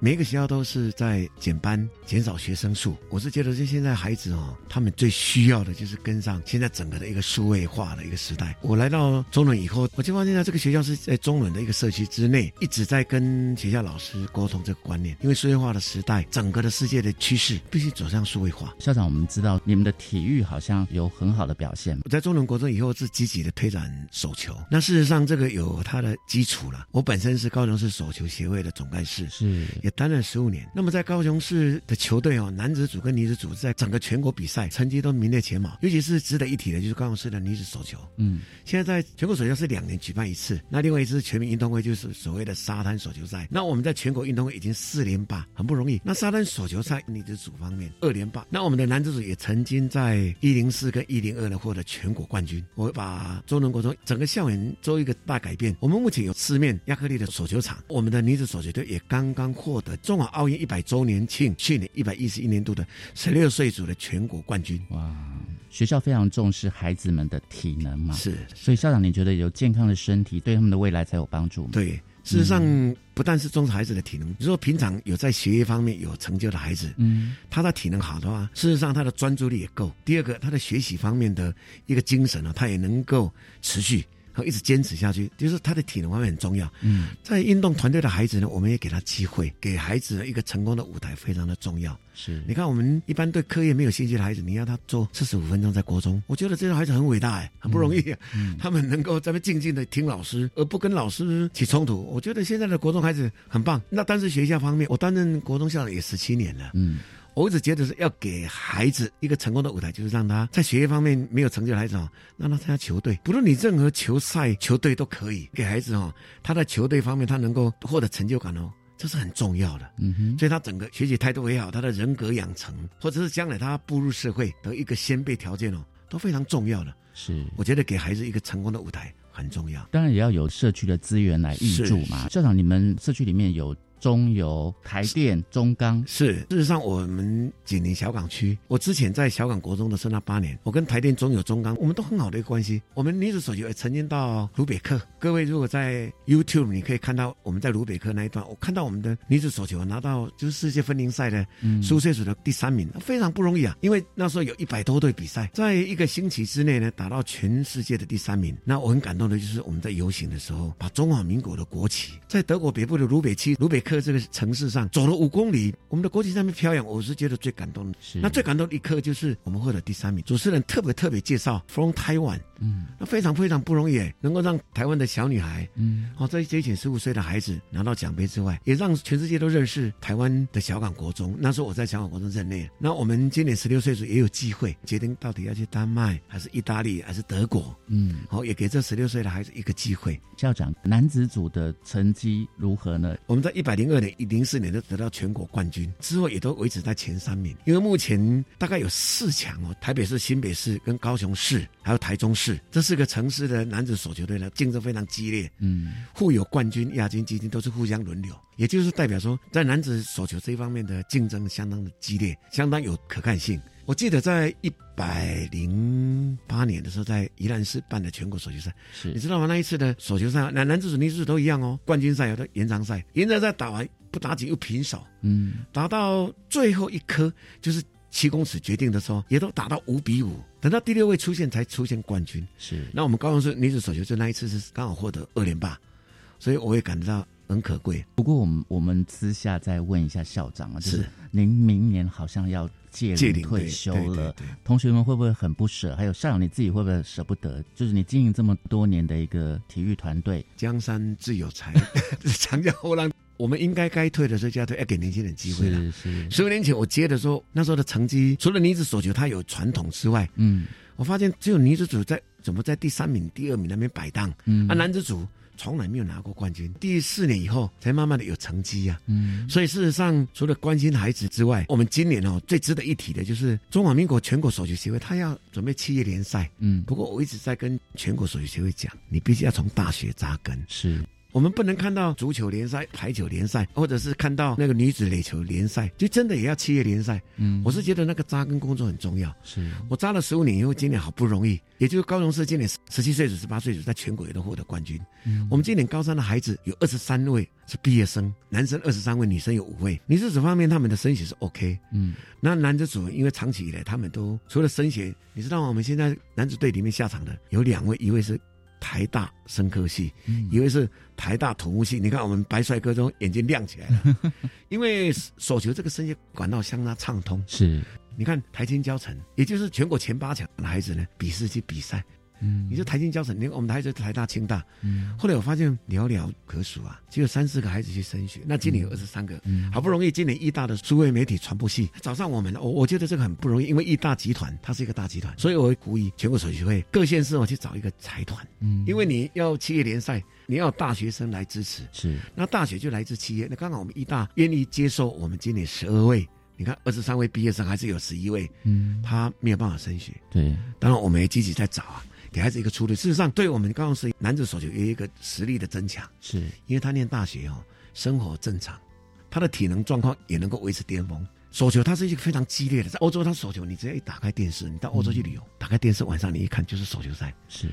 每个学校都是在减班、减少学生数。我是觉得这现在孩子哦，他们最需要的就是跟上现在整个的一个数位化的一个时代。我来到中仑以后，我就发现到这个学校是在中仑的一个社区之内，一直在跟学校老师沟通这个观念，因为数位化的时代，整个的世界的趋势必须走向数位化。校长，我们知道你们的体育好像有很好的表现。我在中仑国中以后是积极的推展手球，那事实上这个有它的基础了。我本身是高雄市手球协会的总干事，是也担任十五年。那么在高雄市的球队哦，男子组跟女子组在整个全国比赛成绩都名列前茅，尤其是值得一提的就是高雄市的女子手球。嗯，现在在全国手球是两年举办一次，那另外一次全民运动会就是所谓的沙滩手球赛。那我们在全国运动会已经四连霸，很不容易。那沙滩手球赛女子组方面二连霸，那我们的男子组也曾经在一零四跟一零二的获得全国冠军。我把中仑国中整个校园做一个大改变。我们目前有四面亚克力的手球场，我们的女子手球队也刚刚获得中华奥运一百周年庆去年一百一十一年度的十六岁组的全国冠军。哇！学校非常重视孩子们的体能嘛，是。所以校长，你觉得有健康的身体对他们的未来才有帮助吗？对。事实上不但是重视孩子的体能，如果平常有在学业方面有成就的孩子，嗯，他的体能好的话，事实上他的专注力也够。第二个，他的学习方面的一个精神呢，他也能够持续一直坚持下去，就是他的体能方面很重要。嗯，在运动团队的孩子呢，我们也给他机会，给孩子一个成功的舞台，非常的重要。是，你看我们一般对课业没有兴趣的孩子，你要他做四十五分钟在国中，我觉得这些孩子很伟大，很不容易、啊嗯嗯、他们能够在那静静的听老师，而不跟老师起冲突。我觉得现在的国中孩子很棒。那但是学校方面，我担任国中校长也十七年了，嗯。我一直觉得是要给孩子一个成功的舞台，就是让他在学业方面没有成就的孩子、哦、让他参加球队，不论你任何球赛球队都可以给孩子、哦、他在球队方面他能够获得成就感哦，这是很重要的。嗯哼，所以他整个学习态度也好，他的人格养成，或者是将来他步入社会的一个先备条件哦，都非常重要的。是，我觉得给孩子一个成功的舞台很重要，当然也要有社区的资源来挹注嘛。校长，你们社区里面有中油、台电、中钢。是，事实上我们紧邻小港区，我之前在小港国中的是那八年，我跟台电、中油、中钢我们都很好的一个关系。我们女子手球也曾经到鲁北克，各位如果在 YouTube 你可以看到我们在鲁北克那一段，我看到我们的女子手球拿到就是世界分龄赛的苏岁组的第三名、嗯、非常不容易啊，因为那时候有一百多队比赛，在一个星期之内呢打到全世界的第三名。那我很感动的就是我们在游行的时候把中华民国的国旗在德国北部的鲁北区鲁北克这个城市上走了五公里，我们的国旗上面飘扬，我是觉得最感动的。那最感动的一刻就是我们获得第三名。主持人特别特别介绍 From Taiwan， 嗯，那非常非常不容易，能够让台湾的小女孩，嗯，哦，这一群十五岁的孩子拿到奖杯之外，也让全世界都认识台湾的小港国中。那时候我在小港国中任内，那我们今年十六岁时也有机会决定到底要去丹麦还是意大利还是德国，嗯，哦，也给这十六岁的孩子一个机会。校长，男子组的成绩如何呢？我们在一百。零二年、零四年都得到全国冠军，之后也都维持在前三名。因为目前大概有四强哦，台北市、新北市、跟高雄市，还有台中市这四个城市的男子手球队呢，竞争非常激烈，嗯，互有冠军、亚军、季军都是互相轮流，也就是代表说，在男子手球这一方面的竞争相当的激烈，相当有可看性。我记得在一百零八年的时候，在宜兰市办的全国手球赛，你知道吗？那一次的手球赛，男男子组、女子组都一样哦，冠军赛有的延长赛，延长赛打完不打紧又平手，嗯，打到最后一颗就是七公尺决定的时候，也都打到五比五。等到第六位出现才出现冠军。是，那我们高雄市女子手球队那一次是刚好获得二连霸，所以我也感觉到很可贵。不过我们我们私下再问一下校长啊，就是您明年好像要届龄退休了，对对对对，同学们会不会很不舍？还有校长你自己会不会舍不得？就是你经营这么多年的一个体育团队，江山自有才，长江后浪。我们应该该退的时候就要退，要给年轻人机会了。是是，十五年前我接的时候，那时候的成绩除了女子手球它有传统之外，嗯，我发现只有女子组在怎么在第三名、第二名那边摆荡，嗯，啊，男子组从来没有拿过冠军，第四年以后才慢慢的有成绩啊，嗯，所以事实上除了关心孩子之外，我们今年哦最值得一提的就是中华民国全国手球协会，他要准备企业联赛，嗯，不过我一直在跟全国手球协会讲，你必须要从大学扎根，是。我们不能看到足球联赛、排球联赛，或者是看到那个女子垒球联赛，就真的也要企业联赛。嗯，我是觉得那个扎根工作很重要。是我扎了十五年以后，今年好不容易，也就是高雄市今年十七岁组、十八岁组在全国也都获得冠军。嗯，我们今年高三的孩子有二十三位是毕业生，男生二十三位，女生有五位。女子组方面，他们的升学是 OK。嗯，那男子组因为长期以来他们都除了升学，你知道吗？我们现在男子队里面下场的有两位，一位是台大生科系，一位是台大土木系。你看我们白帅哥都眼睛亮起来了，因为所求这个升学管道相当畅通。是，你看台清交城，也就是全国前八强的孩子呢，笔试去比赛。嗯，你就台清交城，你我们的孩子台大、清大。嗯，后来我发现寥寥可数啊，只有三四个孩子去升学。那今年有二十三个，嗯，好不容易今年义大的数位媒体传播系找上我们，我我觉得这个很不容易，因为义大集团它是一个大集团，所以我会鼓励全国所学会各县市我去找一个财团，嗯，因为你要企业联赛，你要大学生来支持，是，那大学就来自企业。那刚好我们义大愿意接受我们今年十二位。你看，二十三位毕业生还是有十一位，嗯，他没有办法升学。对，当然我们也积极在找啊，给孩子一个出路。事实上，对我们高雄市男子所求也有一个实力的增强，是因为他念大学哦，生活正常，他的体能状况也能够维持巅峰。手球它是一个非常激烈的，在欧洲，他手球你只要一打开电视，你到欧洲去旅游，嗯，打开电视晚上你一看就是手球赛，是。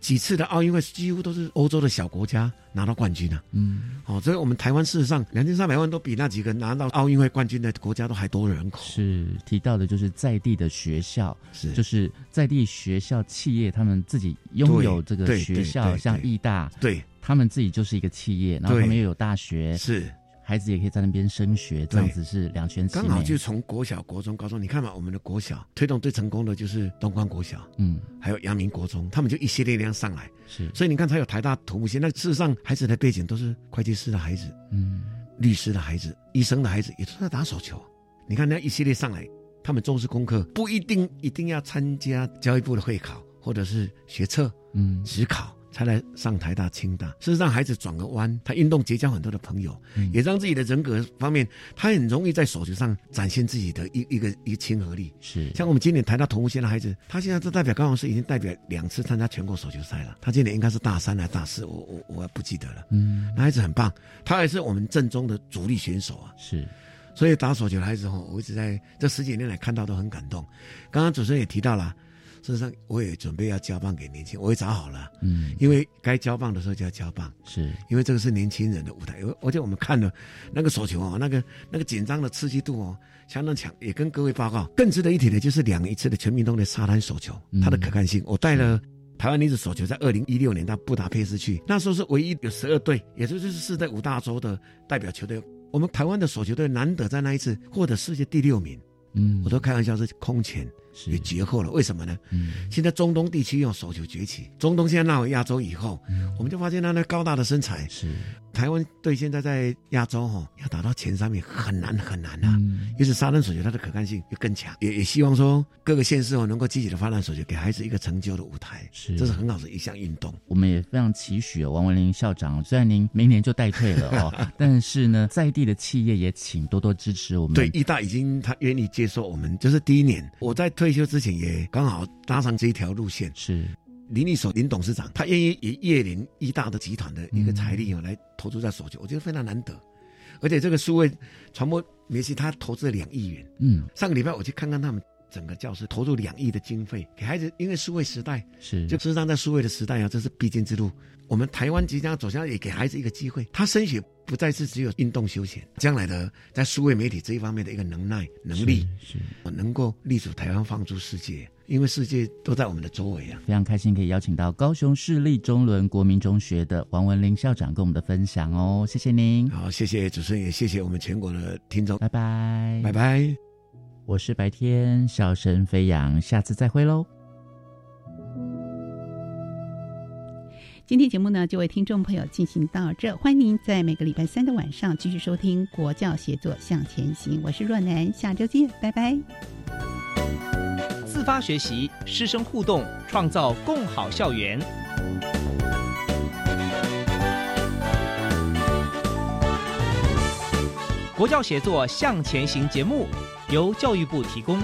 几次的奥运会几乎都是欧洲的小国家拿到冠军啊，嗯，哦，所以我们台湾事实上两千三百万都比那几个拿到奥运会冠军的国家都还多人口。是提到的就是在地的学校，是就是在地学校企业他们自己拥有这个学校，像义大，对，他们自己就是一个企业，然后他们又有大学，是。孩子也可以在那边升学，这样子是两全其美。刚好就从国小、国中、高中，你看嘛，我们的国小推动最成功的就是东光国小，嗯，还有阳明国中，他们就一系列量上来，是。所以你看，才有台大土木系。那事实上，孩子的背景都是会计师的孩子，嗯，律师的孩子，医生的孩子，也都在打手球。你看那一系列上来，他们重视功课，不一定一定要参加教育部的会考或者是学测，嗯，指考。才来上台大、清大，是让孩子转个弯。他运动结交很多的朋友，嗯，也让自己的人格方面，他很容易在手球上展现自己的一一个一个亲和力。是，像我们今年台大土木系的孩子，他现在都代表高雄市已经代表两次参加全国手球赛了。他今年应该是大三还是大四，我我我不记得了。嗯，那孩子很棒，他也是我们正宗的主力选手啊。是。所以打手球的孩子哈，我一直在这十几年来看到都很感动。刚刚主持人也提到了。事实上，我也准备要交棒给年轻，我也找好了，嗯，因为该交棒的时候就要交棒，是因为这个是年轻人的舞台，而且我们看了那个手球哦，那个那个紧张的刺激度哦，相当强，也跟各位报告。更值得一提的就是两年一次的全民动的沙滩手球，它的可看性，嗯，我带了。台湾女子手球在二零一六年到布达佩斯去，那时候是唯一有十二队，也就是世界五大洲的代表球队，我们台湾的手球队难得在那一次获得世界第六名。嗯，我都开玩笑是空前也绝后了，为什么呢？嗯，现在中东地区用手球崛起，中东现在纳入亚洲以后，嗯，我们就发现他那高大的身材，是台湾队现在在亚洲哈，哦，要打到前三名很难很难啊。嗯，尤其沙滩手球它的可看性又更强，也也希望说各个县市哦能够积极的发展手球，给孩子一个成就的舞台，是这是很好的一项运动。我们也非常期许，哦，王文龄校长，虽然您明年就代退了哦，但是呢，在地的企业也请多多支持我们。对，义大已经他愿意接受我们，就是第一年我在退。退休之前也刚好搭上这一条路线，是林立首林董事长，他愿意以叶林一大的集团的一个财力，哦，嗯，来投注在手球，我觉得非常难得。而且这个数位传播媒体他投资了两亿元，嗯，上个礼拜我去看看他们整个教室投入两亿的经费给孩子，因为数位时代是，就事实上在数位的时代啊，这是必经之路。我们台湾即将走向，也给孩子一个机会，他升学不再是只有运动休闲，将来的在数位媒体这一方面的一个能耐能力，是我能够立足台湾，放诸世界，因为世界都在我们的周围啊。非常开心可以邀请到高雄市立中仑国民中学的王文龄校长跟我们的分享哦，谢谢您。好，谢谢主持人，也谢谢我们全国的听众，拜拜，拜拜。我是白天，笑声飞扬，下次再会喽。今天节目呢就为听众朋友进行到这，欢迎您在每个礼拜三的晚上继续收听国教协作向前行，我是若男，下周见，拜拜。自发学习，师生互动，创造共好校园。国教协作向前行节目由教育部提供。